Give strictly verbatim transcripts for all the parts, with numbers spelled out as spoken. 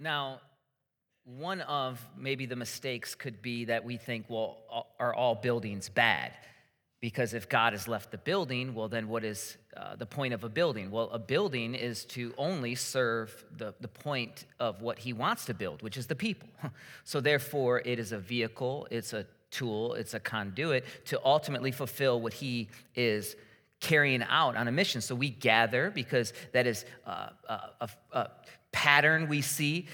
Now, one of maybe the mistakes could be that we think, well, are all buildings bad? Because if God has left the building, well, then what is uh, the point of a building? Well, a building is to only serve the, the point of what he wants to build, which is the people. So therefore, it is a vehicle, it's a tool, it's a conduit to ultimately fulfill what he is carrying out on a mission. So we gather because that is uh, a, a pattern we see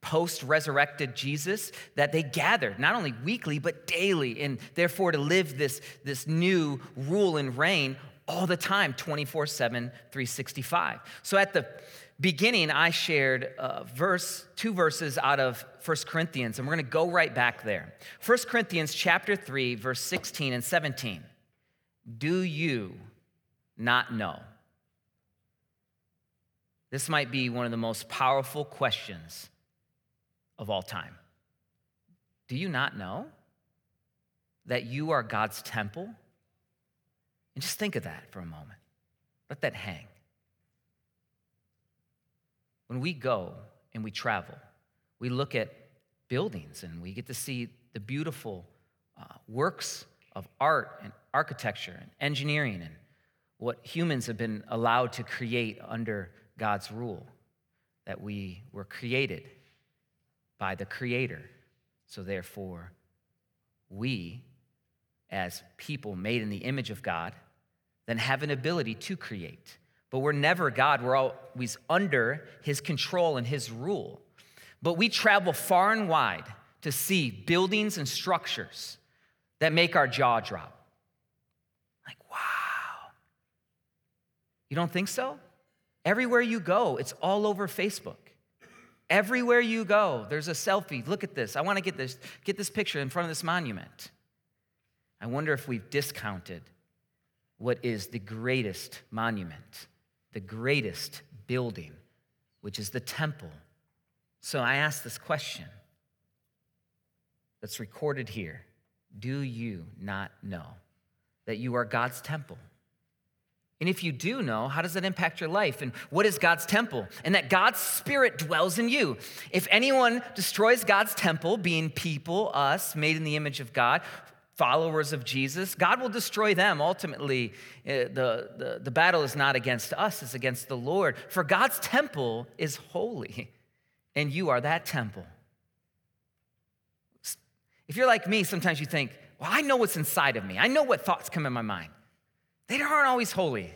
post-resurrected Jesus, that they gathered, not only weekly, but daily, and therefore to live this, this new rule and reign all the time, twenty-four seven, three sixty-five. So at the beginning, I shared a verse, two verses out of First Corinthians, and we're going to go right back there. First Corinthians chapter three, verse sixteen and seventeen. Do you not know? This might be one of the most powerful questions of all time. Do you not know that you are God's temple? And just think of that for a moment. Let that hang. When we go and we travel, we look at buildings and we get to see the beautiful uh, works of art and architecture and engineering and what humans have been allowed to create under God's rule, that we were created by the Creator. So therefore, we, as people made in the image of God, then have an ability to create. But we're never God. We're always under his control and his rule. But we travel far and wide to see buildings and structures that make our jaw drop. Like, wow. You don't think so? Everywhere you go, it's all over Facebook. Everywhere you go, there's a selfie. Look at this. I want to get this, get this picture in front of this monument. I wonder if we've discounted what is the greatest monument, the greatest building, which is the temple. So I ask this question that's recorded here. Do you not know that you are God's temple? And if you do know, how does that impact your life? And what is God's temple? And that God's Spirit dwells in you. If anyone destroys God's temple, being people, us, made in the image of God, followers of Jesus, God will destroy them. Ultimately, the, the, the battle is not against us, it's against the Lord. For God's temple is holy, and you are that temple. If you're like me, sometimes you think, well, I know what's inside of me. I know what thoughts come in my mind. They aren't always holy.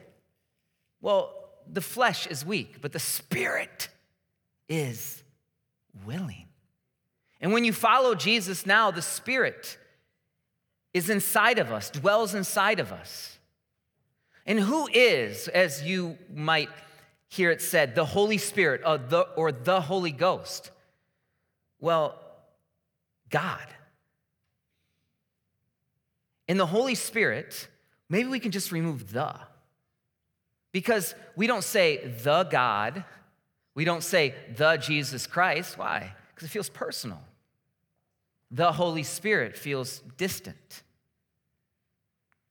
Well, the flesh is weak, but the Spirit is willing. And when you follow Jesus now, the Spirit is inside of us, dwells inside of us. And who is, as you might hear it said, the Holy Spirit or the, or the Holy Ghost? Well, God. And the Holy Spirit, maybe we can just remove the. Because we don't say the God. We don't say the Jesus Christ. Why? Because it feels personal. The Holy Spirit feels distant,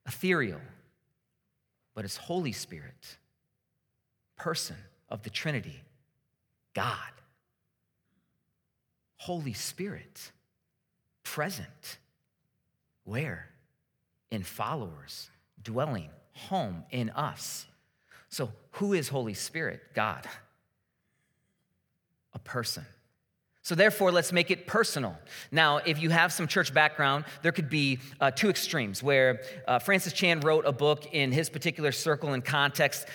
ethereal. But it's Holy Spirit, person of the Trinity, God. Holy Spirit, present. Where? In followers. Dwelling, home in us. So who is Holy Spirit? God. A person. So therefore, let's make it personal. Now, if you have some church background, there could be uh, two extremes where uh, Francis Chan wrote a book in his particular circle and context.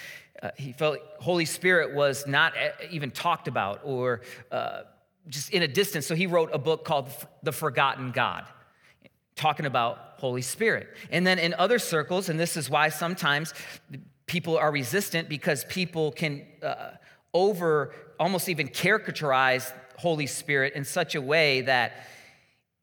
Uh, he felt Holy Spirit was not even talked about or uh, just in a distance. So he wrote a book called The Forgotten God, talking about Holy Spirit. And then in other circles, and this is why sometimes people are resistant, because people can uh, over, almost even caricaturize Holy Spirit in such a way that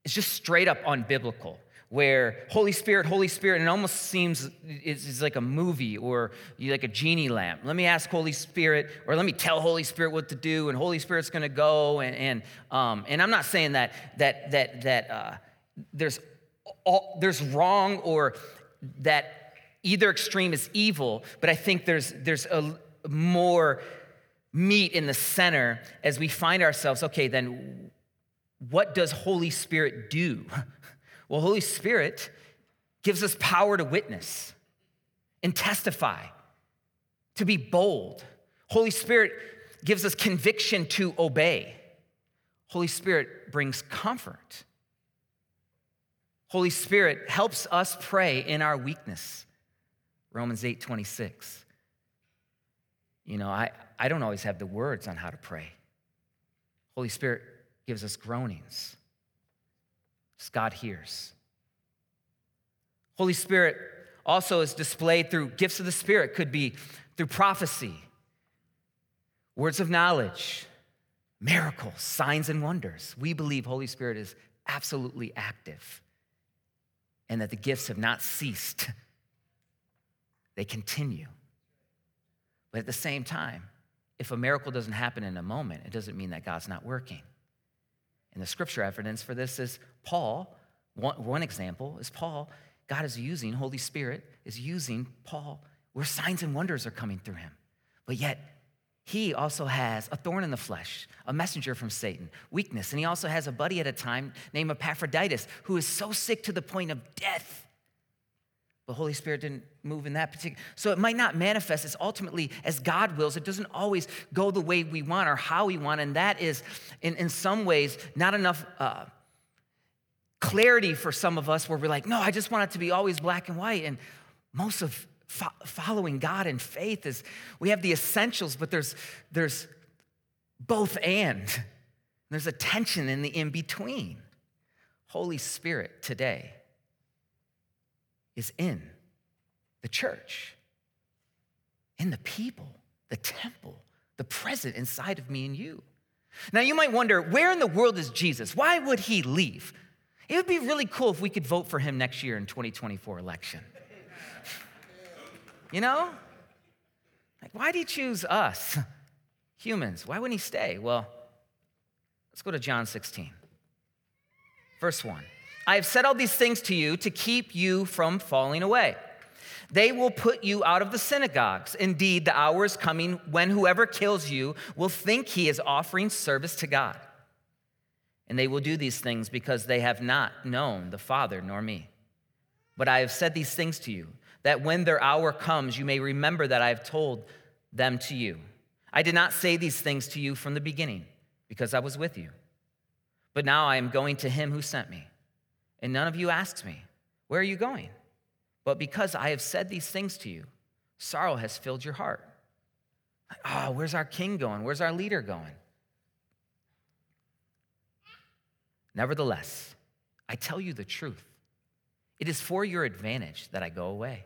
it's just straight up unbiblical, where Holy Spirit, Holy Spirit, and it almost seems it's, it's like a movie or like a genie lamp. Let me ask Holy Spirit, or let me tell Holy Spirit what to do, and Holy Spirit's gonna go, and and um, and I'm not saying that, that, that, that uh, there's All, there's wrong or that either extreme is evil, but I think there's there's a more meet in the center as we find ourselves, okay, then what does Holy Spirit do? Well, Holy Spirit gives us power to witness and testify, to be bold. Holy Spirit gives us conviction to obey. Holy Spirit brings comfort. Holy Spirit helps us pray in our weakness. Romans eight twenty-six. You know, I, I don't always have the words on how to pray. Holy Spirit gives us groanings. God hears. Holy Spirit also is displayed through gifts of the Spirit. Could be through prophecy, words of knowledge, miracles, signs and wonders. We believe Holy Spirit is absolutely active and that the gifts have not ceased. They continue. But at the same time, if a miracle doesn't happen in a moment, it doesn't mean that God's not working. And the scripture evidence for this is Paul. One, one example is Paul. God is using, Holy Spirit is using Paul where signs and wonders are coming through him. But yet, he also has a thorn in the flesh, a messenger from Satan, weakness. And he also has a buddy at a time named Epaphroditus who is so sick to the point of death. The Holy Spirit didn't move in that particular. So it might not manifest as ultimately as God wills. It doesn't always go the way we want or how we want. And that is, in, in some ways, not enough uh, clarity for some of us where we're like, no, I just want it to be always black and white. And most of fo- following God in faith is we have the essentials, but there's there's both and. There's a tension in the in-between. Holy Spirit today is in the church, in the people, the temple, the present inside of me and you. Now you might wonder, where in the world is Jesus? Why would he leave? It would be really cool if we could vote for him next year in twenty twenty-four election. You know? Like, why did he choose us, humans? Why wouldn't he stay? Well, let's go to John sixteen, verse one. I have said all these things to you to keep you from falling away. They will put you out of the synagogues. Indeed, the hour is coming when whoever kills you will think he is offering service to God. And they will do these things because they have not known the Father nor me. But I have said these things to you, that when their hour comes, you may remember that I have told them to you. I did not say these things to you from the beginning because I was with you. But now I am going to him who sent me. And none of you asks me, where are you going? But because I have said these things to you, sorrow has filled your heart. Ah, oh, where's our king going? Where's our leader going? Nevertheless, I tell you the truth. It is for your advantage that I go away.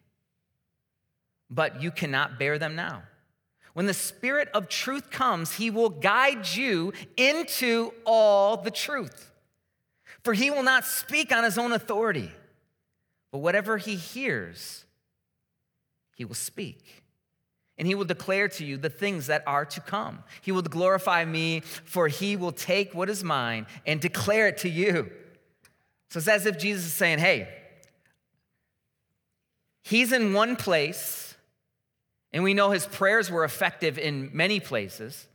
but you cannot bear them now. When the Spirit of truth comes, he will guide you into all the truth. For he will not speak on his own authority, but whatever he hears, he will speak. And he will declare to you the things that are to come. He will glorify me, for he will take what is mine and declare it to you. So it's as if Jesus is saying, hey, he's in one place, and we know his prayers were effective in many places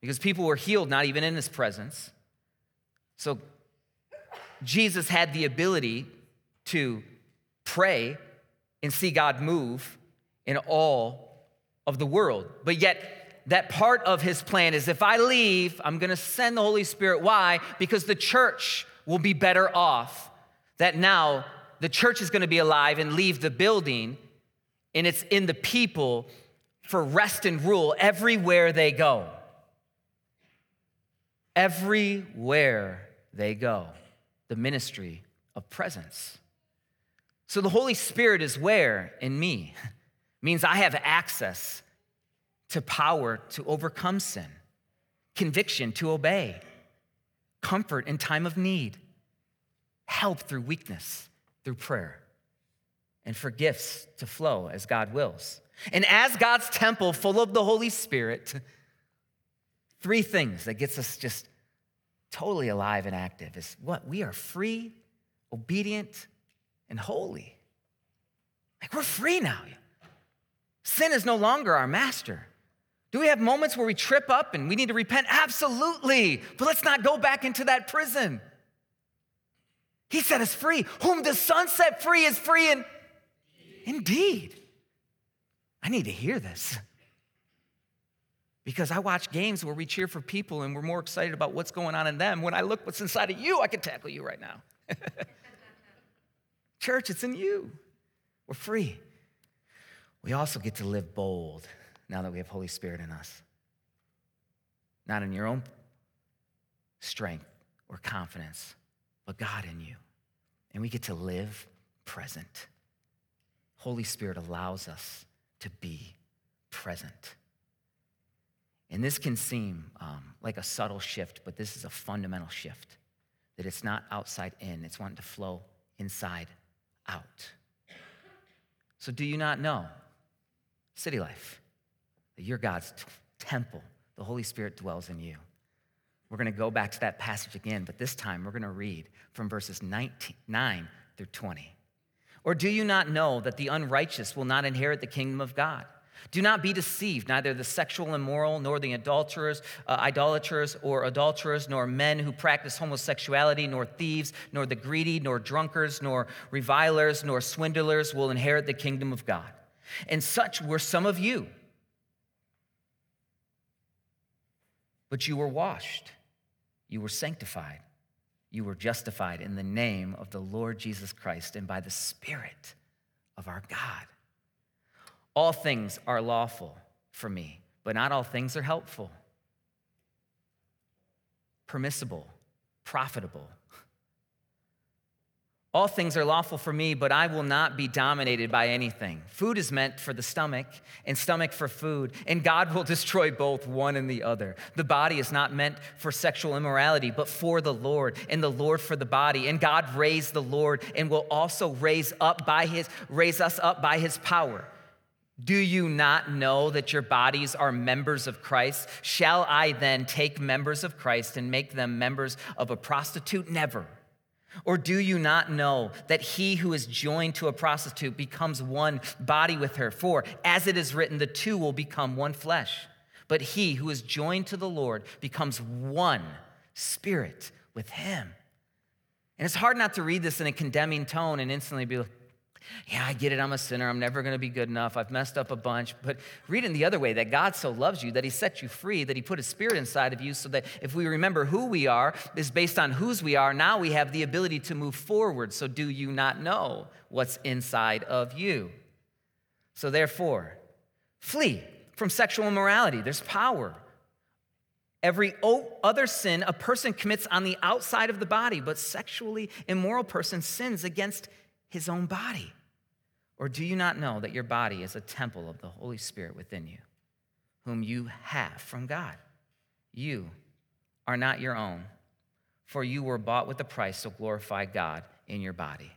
because people were healed, not even in his presence. So Jesus had the ability to pray and see God move in all of the world. But yet, that part of his plan is if I leave, I'm going to send the Holy Spirit. Why? Because the church will be better off that now the church is going to be alive and leave the building, and it's in the people for rest and rule everywhere they go. Everywhere they go. The ministry of presence. So the Holy Spirit is where in me. It means I have access to power to overcome sin, conviction to obey, comfort in time of need, help through weakness, through prayer, and for gifts to flow as God wills. And as God's temple full of the Holy Spirit, three things that gets us just totally alive and active is what? We are free, obedient, and holy. Like, we're free now. Sin is no longer our master. Do we have moments where we trip up and we need to repent? Absolutely. But let's not go back into that prison. He set us free. Whom the Son set free is free in, indeed. I need to hear this. Because I watch games where we cheer for people and we're more excited about what's going on in them. When I look what's inside of you, I can tackle you right now. Church, it's in you. We're free. We also get to live bold now that we have Holy Spirit in us. Not in your own strength or confidence, but God in you. And we get to live present. Holy Spirit allows us to be present. And this can seem um, like a subtle shift, but this is a fundamental shift, that it's not outside in, it's wanting to flow inside out. So do you not know, City Life, that you're God's t- temple? The Holy Spirit dwells in you. We're going to go back to that passage again, but this time we're going to read from verses nineteen, nine through twenty. Or do you not know that the unrighteous will not inherit the kingdom of God? Do not be deceived, neither the sexual immoral, nor the adulterers, uh, idolaters or adulterers, nor men who practice homosexuality, nor thieves, nor the greedy, nor drunkards, nor revilers, nor swindlers will inherit the kingdom of God. And such were some of you. But you were washed, you were sanctified, you were justified in the name of the Lord Jesus Christ and by the Spirit of our God. All things are lawful for me, but not all things are helpful, permissible, profitable. All things are lawful for me, but I will not be dominated by anything. Food is meant for the stomach, and stomach for food, and God will destroy both one and the other. The body is not meant for sexual immorality, but for the Lord, and the Lord for the body. And God raised the Lord, and will also raise up by his raise us up by his power. Do you not know that your bodies are members of Christ? Shall I then take members of Christ and make them members of a prostitute? Never. Or do you not know that he who is joined to a prostitute becomes one body with her? For as it is written, the two will become one flesh. But he who is joined to the Lord becomes one spirit with him. And it's hard not to read this in a condemning tone and instantly be like, yeah, I get it, I'm a sinner, I'm never going to be good enough, I've messed up a bunch. But read it the other way, that God so loves you, that he set you free, that he put his Spirit inside of you, so that if we remember who we are, is based on whose we are, now we have the ability to move forward. So do you not know what's inside of you? So therefore, flee from sexual immorality. There's power. Every other sin a person commits on the outside of the body, but sexually immoral person sins against his own body. Or do you not know that your body is a temple of the Holy Spirit within you, whom you have from God? You are not your own, for you were bought with a price, so glorify God in your body.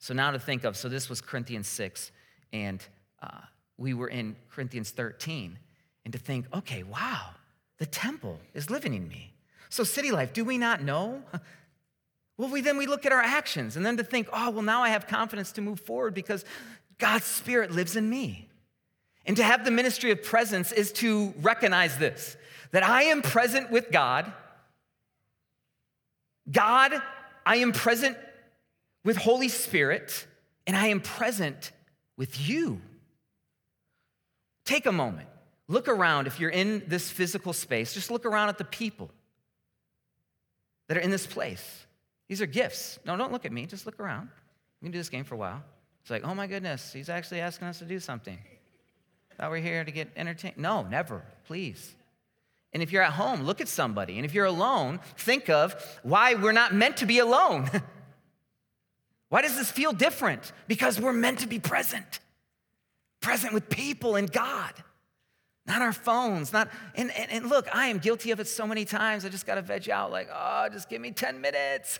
So now to think of, so this was Corinthians six, and uh, we were in Corinthians thirteen, and to think, okay, wow, the temple is living in me. So City Life, do we not know? Well, we, then we look at our actions, and then to think, oh, well, now I have confidence to move forward because God's Spirit lives in me. And to have the ministry of presence is to recognize this, that I am present with God. God, I am present with Holy Spirit, and I am present with you. Take a moment. Look around. If you're in this physical space, just look around at the people that are in this place. These are gifts. No, don't look at me. Just look around. We can do this game for a while. It's like, oh my goodness, he's actually asking us to do something. Thought we're here to get entertained. No, never, please. And if you're at home, look at somebody. And if you're alone, think of why we're not meant to be alone. Why does this feel different? Because we're meant to be present. Present with people and God. Not our phones, not, and, and, and look, I am guilty of it so many times. I just got to veg out like, oh, just give me ten minutes.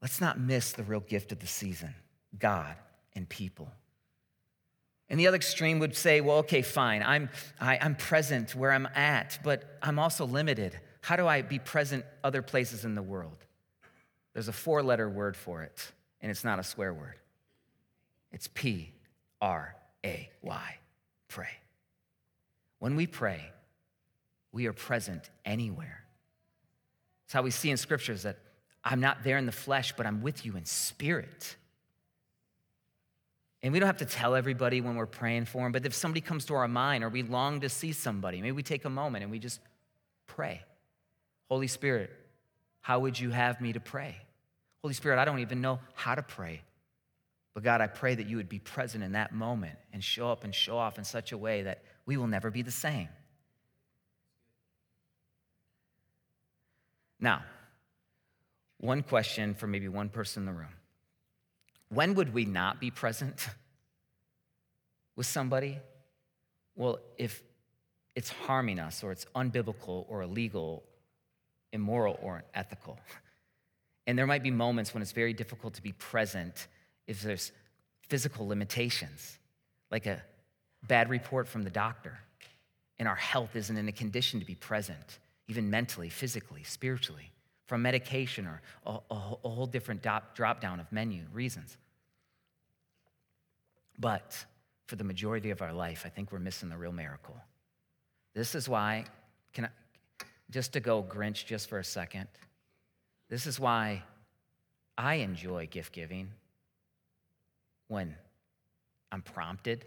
Let's not miss the real gift of the season, God and people. And the other extreme would say, well, okay, fine. I'm, I, I'm present where I'm at, but I'm also limited. How do I be present other places in the world? There's a four-letter word for it, and it's not a swear word. It's P R A Y, pray. When we pray, we are present anywhere. It's how we see in scriptures that I'm not there in the flesh, but I'm with you in spirit. And we don't have to tell everybody when we're praying for them, but if somebody comes to our mind or we long to see somebody, maybe we take a moment and we just pray. Holy Spirit, how would you have me to pray? Holy Spirit, I don't even know how to pray. But God, I pray that you would be present in that moment and show up and show off in such a way that we will never be the same. Now, one question for maybe one person in the room. When would we not be present with somebody? Well, if it's harming us or it's unbiblical or illegal, immoral or unethical. And there might be moments when it's very difficult to be present if there's physical limitations, like a bad report from the doctor, and our health isn't in a condition to be present, even mentally, physically, spiritually, from medication or a, a, a whole different dop, drop down of menu reasons. But for the majority of our life, I think we're missing the real miracle. This is why, can I, just to go Grinch just for a second, this is why I enjoy gift giving. When I'm prompted,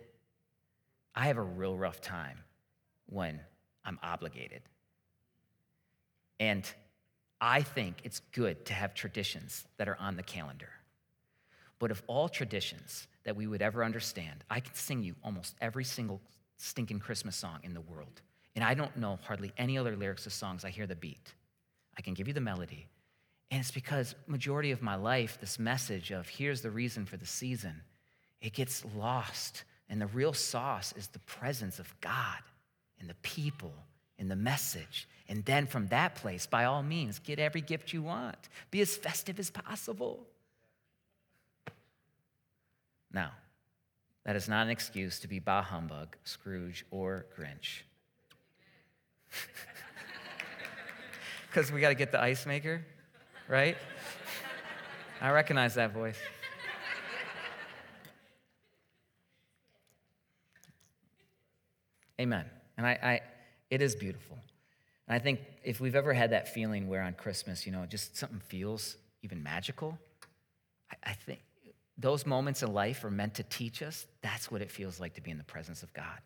I have a real rough time when I'm obligated. And I think it's good to have traditions that are on the calendar. But of all traditions that we would ever understand, I can sing you almost every single stinking Christmas song in the world. And I don't know hardly any other lyrics of songs. I hear the beat. I can give you the melody. And it's because majority of my life, this message of here's the reason for the season, it gets lost, and the real sauce is the presence of God and the people and the message. And then from that place, by all means, get every gift you want. Be as festive as possible. Now, that is not an excuse to be bah humbug, Scrooge, or Grinch. Because we got to get the ice maker, right? I recognize that voice. Amen. And I, I, it is beautiful. And I think if we've ever had that feeling where on Christmas, you know, just something feels even magical, I, I think those moments in life are meant to teach us that's what it feels like to be in the presence of God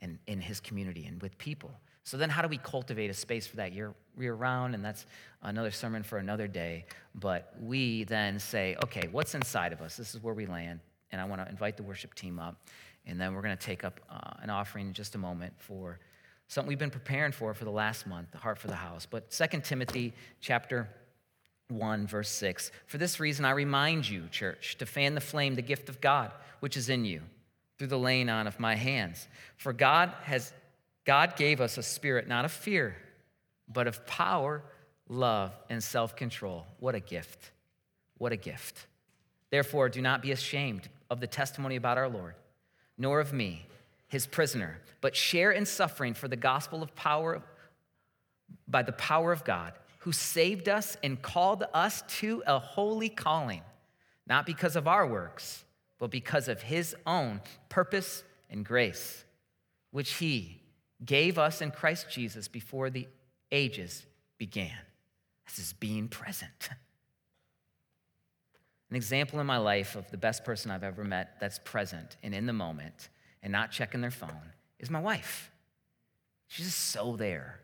and in his community and with people. So then how do we cultivate a space for that year, year round? And that's another sermon for another day. But we then say, okay, what's inside of us? This is where we land. And I want to invite the worship team up. And then we're going to take up uh, an offering in just a moment for something we've been preparing for for the last month, the Heart for the House. But Second Timothy chapter one, verse six, for this reason I remind you, church, to fan the flame, the gift of God, which is in you, through the laying on of my hands. For God has... God gave us a spirit, not of fear, but of power, love, and self-control. What a gift. What a gift. Therefore, do not be ashamed of the testimony about our Lord, nor of me, his prisoner, but share in suffering for the gospel of power, by the power of God, who saved us and called us to a holy calling, not because of our works, but because of his own purpose and grace, which he gave us in Christ Jesus before the ages began. This is being present. An example in my life of the best person I've ever met that's present and in the moment and not checking their phone is my wife. She's just so there.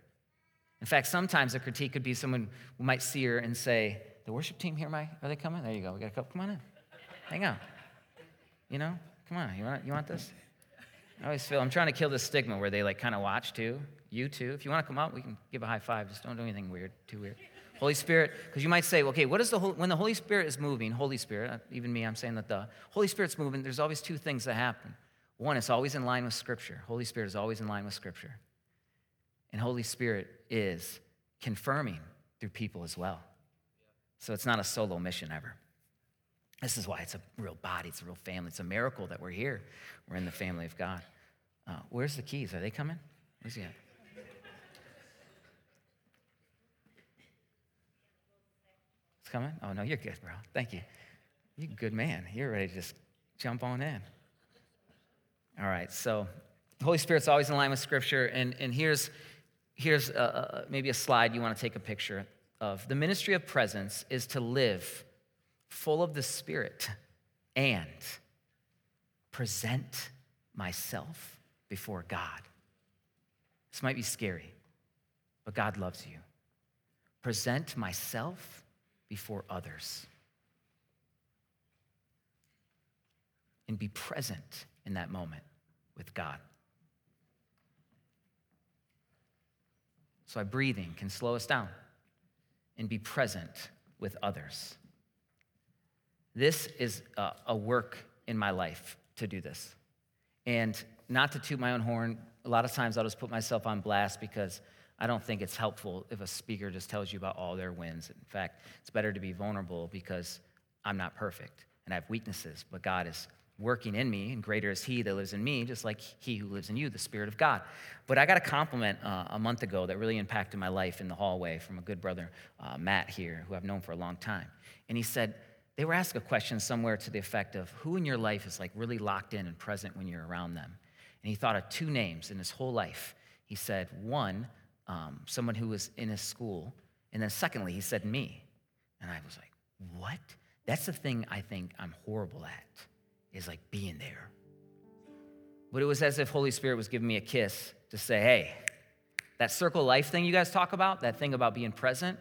In fact, sometimes a critique could be someone who might see her and say, the worship team here, Mike, are they coming? There you go. We got a couple. Come on in. Hang out. You know, come on. You want, you want this? I always feel I'm trying to kill this stigma where they like kind of watch too. You too. If you want to come out, we can give a high five. Just don't do anything weird, too weird. Holy Spirit, because you might say, okay, what is the when the Holy Spirit is moving? Holy Spirit, even me, I'm saying that the Holy Spirit's moving. There's always two things that happen. One, it's always in line with Scripture. Holy Spirit is always in line with Scripture. And Holy Spirit is confirming through people as well. So it's not a solo mission ever. This is why it's a real body. It's a real family. It's a miracle that we're here. We're in the family of God. Uh, where's the keys? Are they coming? Where's he at? It's coming? Oh, no, you're good, bro. Thank you. You're a good man. You're ready to just jump on in. All right, so the Holy Spirit's always in line with Scripture. And, and here's, here's a, a, maybe a slide you want to take a picture of. The ministry of presence is to live full of the Spirit and present myself before God. This might be scary, but God loves you. Present myself before others and be present in that moment with God. So our breathing can slow us down and be present with others. This is a, a work in my life to do this. And not to toot my own horn, a lot of times I'll just put myself on blast because I don't think it's helpful if a speaker just tells you about all their wins. In fact, it's better to be vulnerable because I'm not perfect and I have weaknesses, but God is working in me, and greater is he that lives in me, just like he who lives in you, the Spirit of God. But I got a compliment uh, a month ago that really impacted my life in the hallway from a good brother, uh, Matt here, who I've known for a long time. And he said, they were asked a question somewhere to the effect of, who in your life is like really locked in and present when you're around them? And he thought of two names in his whole life. He said, one, um, someone who was in his school, and then secondly, he said me. And I was like, what? That's the thing I think I'm horrible at, is like being there. But it was as if Holy Spirit was giving me a kiss to say, hey, that circle life thing you guys talk about, that thing about being present,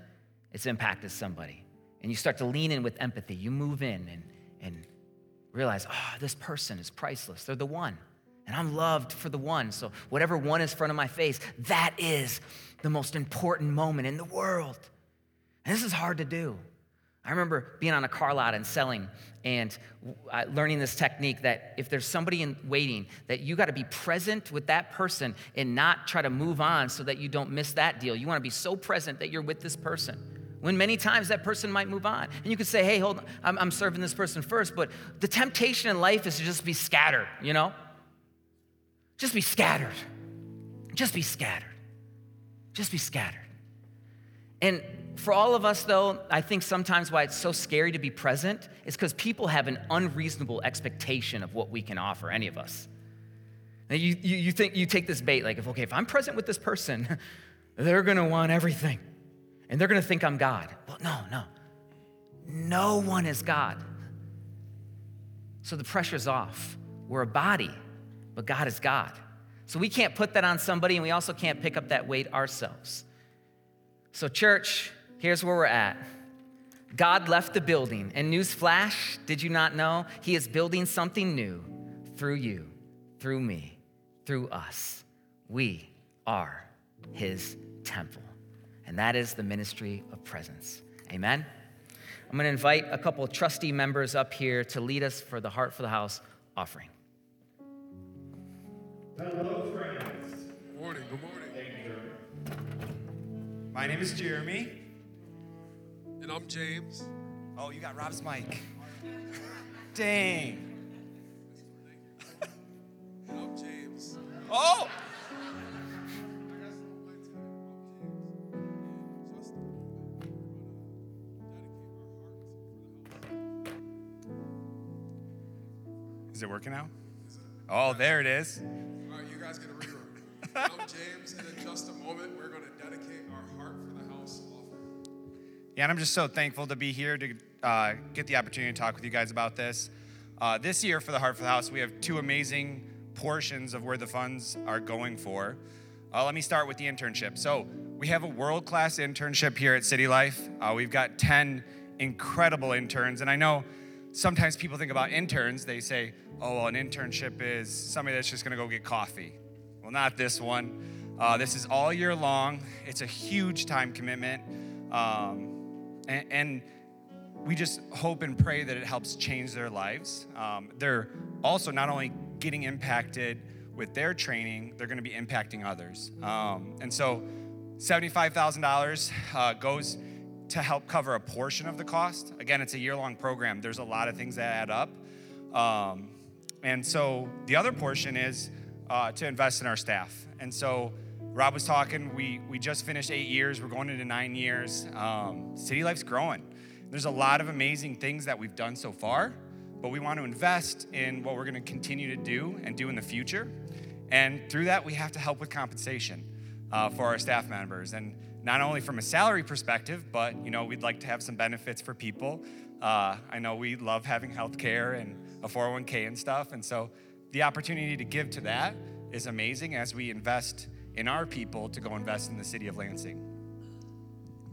it's impacted somebody. And you start to lean in with empathy. You move in and, and realize, oh, this person is priceless. They're the one. And I'm loved for the one. So whatever one is in front of my face, that is the most important moment in the world. And this is hard to do. I remember being on a car lot and selling and learning this technique that if there's somebody in waiting, that you got to be present with that person and not try to move on so that you don't miss that deal. You want to be so present that you're with this person, when many times that person might move on. And you could say, hey, hold on, I'm, I'm serving this person first, but the temptation in life is to just be scattered, you know? Just be scattered. Just be scattered. Just be scattered. And for all of us, though, I think sometimes why it's so scary to be present is because people have an unreasonable expectation of what we can offer, any of us. Now, you, you, you, think, you take this bait, like, if okay, if I'm present with this person, they're gonna want everything. And they're gonna think I'm God. Well, no, no. No one is God. So the pressure's off. We're a body, but God is God. So we can't put that on somebody, and we also can't pick up that weight ourselves. So church, here's where we're at. God left the building, and newsflash, did you not know? He is building something new through you, through me, through us. We are his temple. And that is the ministry of presence. Amen? I'm going to invite a couple of trustee members up here to lead us for the Heart for the House offering. Hello, friends. Good morning. Good morning. Thank you. My name is Jeremy. And I'm James. Oh, you got Rob's mic. Dang. And I'm James. Oh! Is it working out? It? Oh, there it is. All right, you guys get a reroll. I'm James, and in just a moment, we're going to dedicate our Heart for the House offering. Yeah, and I'm just so thankful to be here to uh, get the opportunity to talk with you guys about this. Uh, this year for the Heart for the House, we have two amazing portions of where the funds are going for. Uh, let me start with the internship. So we have a world-class internship here at City Life. Uh, we've got ten incredible interns, and I know sometimes people think about interns, they say, oh, well, an internship is somebody that's just gonna go get coffee. Well, not this one. Uh, this is all year long. It's a huge time commitment. Um, and, and we just hope and pray that it helps change their lives. Um, they're also not only getting impacted with their training, they're gonna be impacting others. Um, and so seventy-five thousand dollars uh, goes to help cover a portion of the cost. Again, it's a year-long program. There's a lot of things that add up. Um, and so the other portion is uh, to invest in our staff. And so Rob was talking, we we just finished eight years. We're going into nine years. Um, City Life's growing. There's a lot of amazing things that we've done so far, but we want to invest in what we're going to continue to do and do in the future. And through that, we have to help with compensation uh, for our staff members. And not only from a salary perspective, but, you know, we'd like to have some benefits for people. Uh, I know we love having health care and a four oh one k and stuff. And so the opportunity to give to that is amazing as we invest in our people to go invest in the city of Lansing.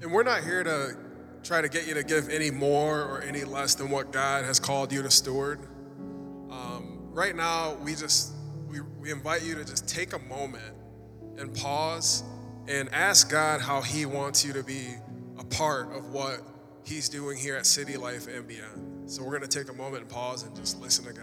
And we're not here to try to get you to give any more or any less than what God has called you to steward. Um, right now, we just, we, we invite you to just take a moment and pause and ask God how he wants you to be a part of what he's doing here at City Life and beyond. So we're gonna take a moment and pause and just listen to God.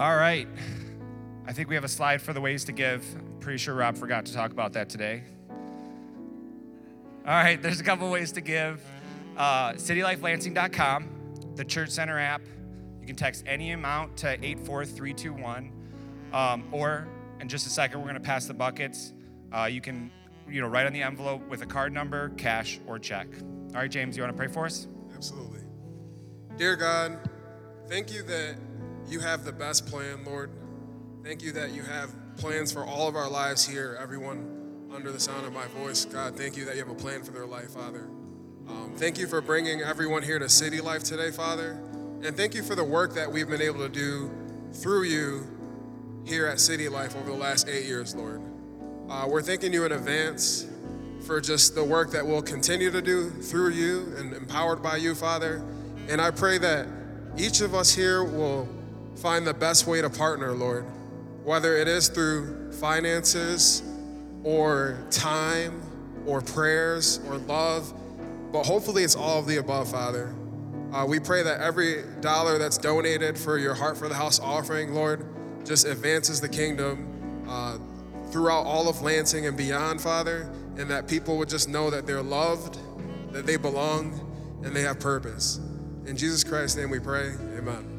All right, I think we have a slide for the ways to give. I'm pretty sure Rob forgot to talk about that today. All right, there's a couple ways to give. Uh, city life lansing dot com, the Church Center app. You can text any amount to eight four three two one. Um, or in just a second, we're gonna pass the buckets. Uh, you can, you know, write on the envelope with a card number, cash, or check. All right, James, you wanna pray for us? Absolutely. Dear God, thank you that you have the best plan, Lord. Thank you that you have plans for all of our lives here, everyone under the sound of my voice. God, thank you that you have a plan for their life, Father. Um, thank you for bringing everyone here to City Life today, Father. And thank you for the work that we've been able to do through you here at City Life over the last eight years, Lord. Uh, we're thanking you in advance for just the work that we'll continue to do through you and empowered by you, Father. And I pray that each of us here will find the best way to partner, Lord, whether it is through finances or time or prayers or love, but hopefully it's all of the above, Father. Uh, we pray that every dollar that's donated for your Heart for the House offering, Lord, just advances the kingdom uh, throughout all of Lansing and beyond, Father, and that people would just know that they're loved, that they belong, and they have purpose. In Jesus Christ's name we pray, amen.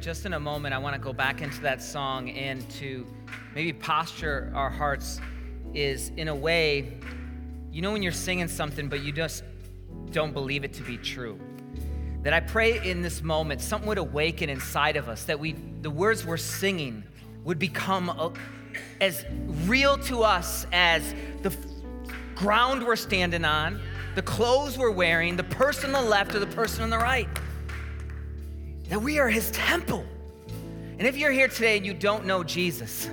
Just in a moment, I want to go back into that song and to maybe posture our hearts is in a way, you know, when you're singing something, but you just don't believe it to be true. That I pray in this moment, something would awaken inside of us, that we, the words we're singing would become a, as real to us as the f- ground we're standing on, the clothes we're wearing, the person on the left or the person on the right. That we are his temple. And if you're here today and you don't know Jesus,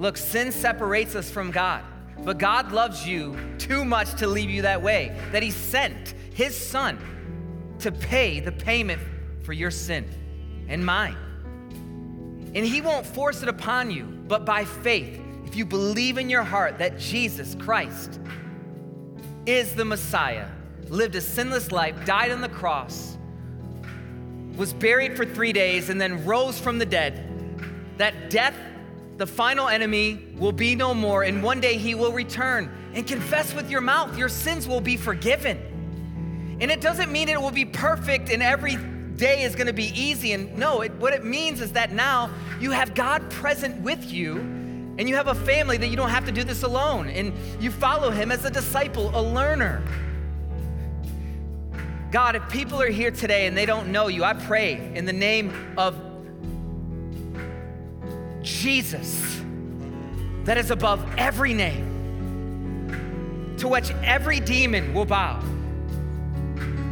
look, sin separates us from God, but God loves you too much to leave you that way, that he sent his son to pay the payment for your sin and mine. And he won't force it upon you, but by faith, if you believe in your heart that Jesus Christ is the Messiah, lived a sinless life, died on the cross, was buried for three days, and then rose from the dead, that death, the final enemy, will be no more, and one day he will return and confess with your mouth, your sins will be forgiven. And it doesn't mean it will be perfect and every day is gonna be easy. And no, it, what it means is that now you have God present with you and you have a family that you don't have to do this alone. And you follow him as a disciple, a learner. God, if people are here today and they don't know you, I pray in the name of Jesus, that is above every name, to which every demon will bow,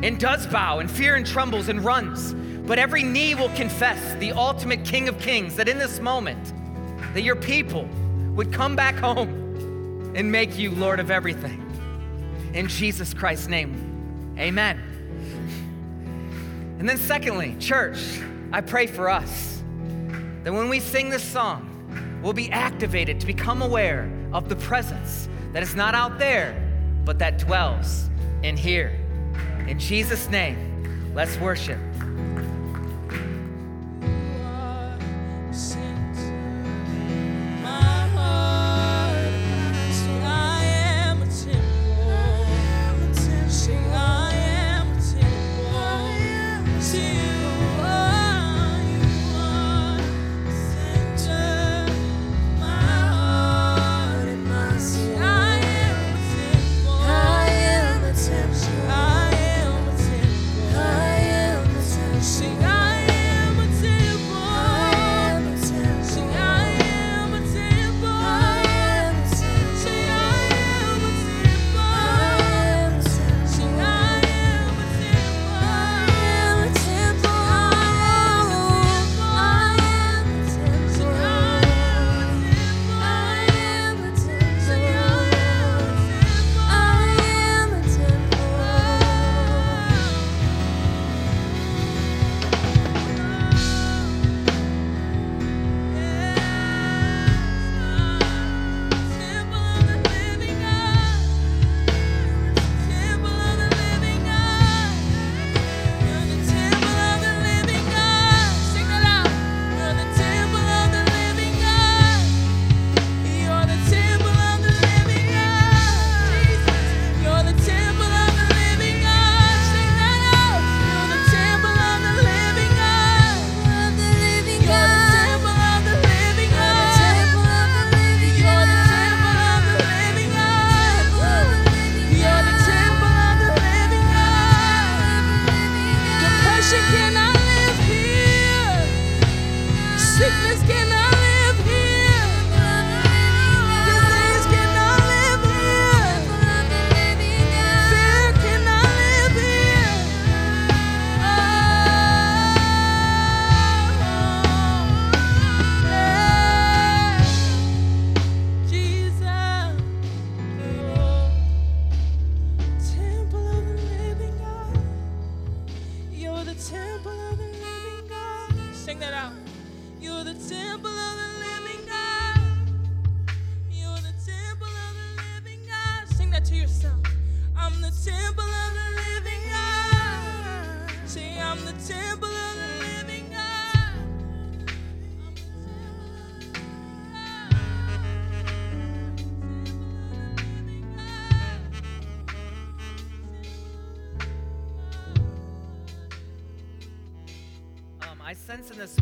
and does bow, and fear and trembles and runs, but every knee will confess the ultimate King of Kings, that in this moment, that your people would come back home and make you Lord of everything. In Jesus Christ's name, amen. And then secondly, church, I pray for us, that when we sing this song, we'll be activated to become aware of the presence that is not out there, but that dwells in here. In Jesus' name, let's worship.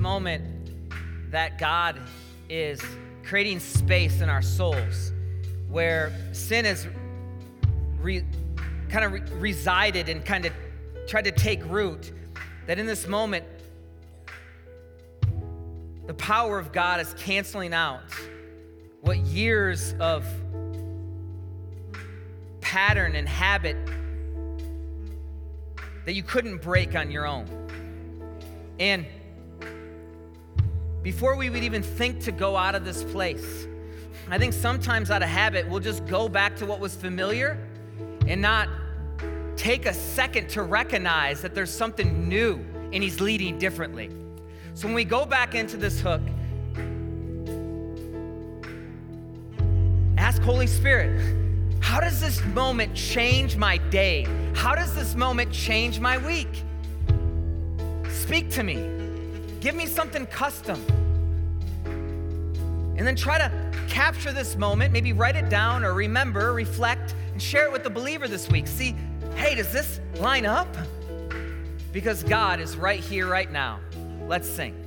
Moment that God is creating space in our souls where sin has re, kind of re, resided and kind of tried to take root, That in this moment, the power of God is canceling out what years of pattern and habit that you couldn't break on your own. And before we would even think to go out of this place, I think sometimes out of habit, we'll just go back to what was familiar and not take a second to recognize that there's something new and he's leading differently. So when we go back into this hook, ask Holy Spirit, how does this moment change my day? How does this moment change my week? Speak to me. Give me something custom. And then try to capture this moment, maybe write it down or remember, reflect, and share it with the believer this week. See, hey, does this line up? Because God is right here, right now. Let's sing.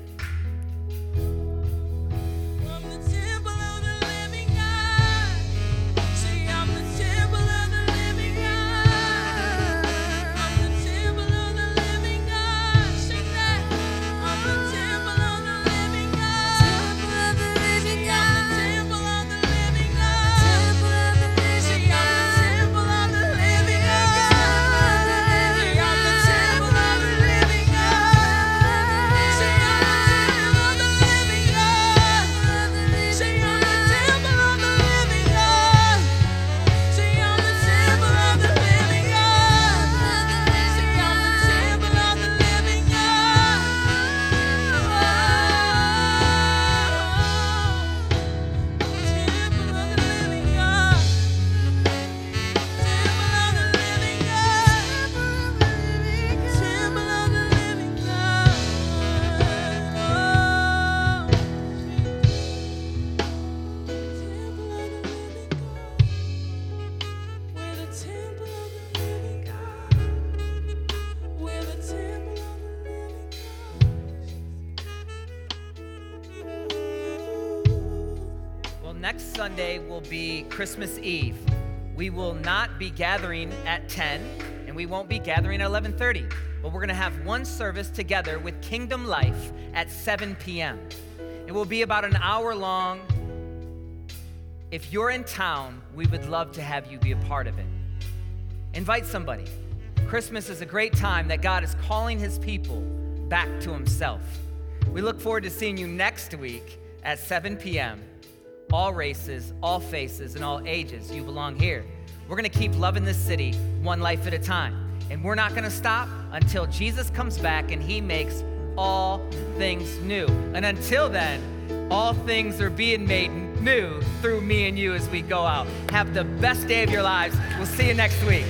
Next Sunday will be Christmas Eve. We will not be gathering at ten, and we won't be gathering at eleven thirty. But we're going to have one service together with Kingdom Life at seven p.m. It will be about an hour long. If you're in town, we would love to have you be a part of it. Invite somebody. Christmas is a great time that God is calling his people back to himself. We look forward to seeing you next week at seven p.m. All races, all faces, and all ages, you belong here. We're gonna keep loving this city one life at a time. And we're not gonna stop until Jesus comes back and he makes all things new. And until then, all things are being made new through me and you as we go out. Have the best day of your lives. We'll see you next week.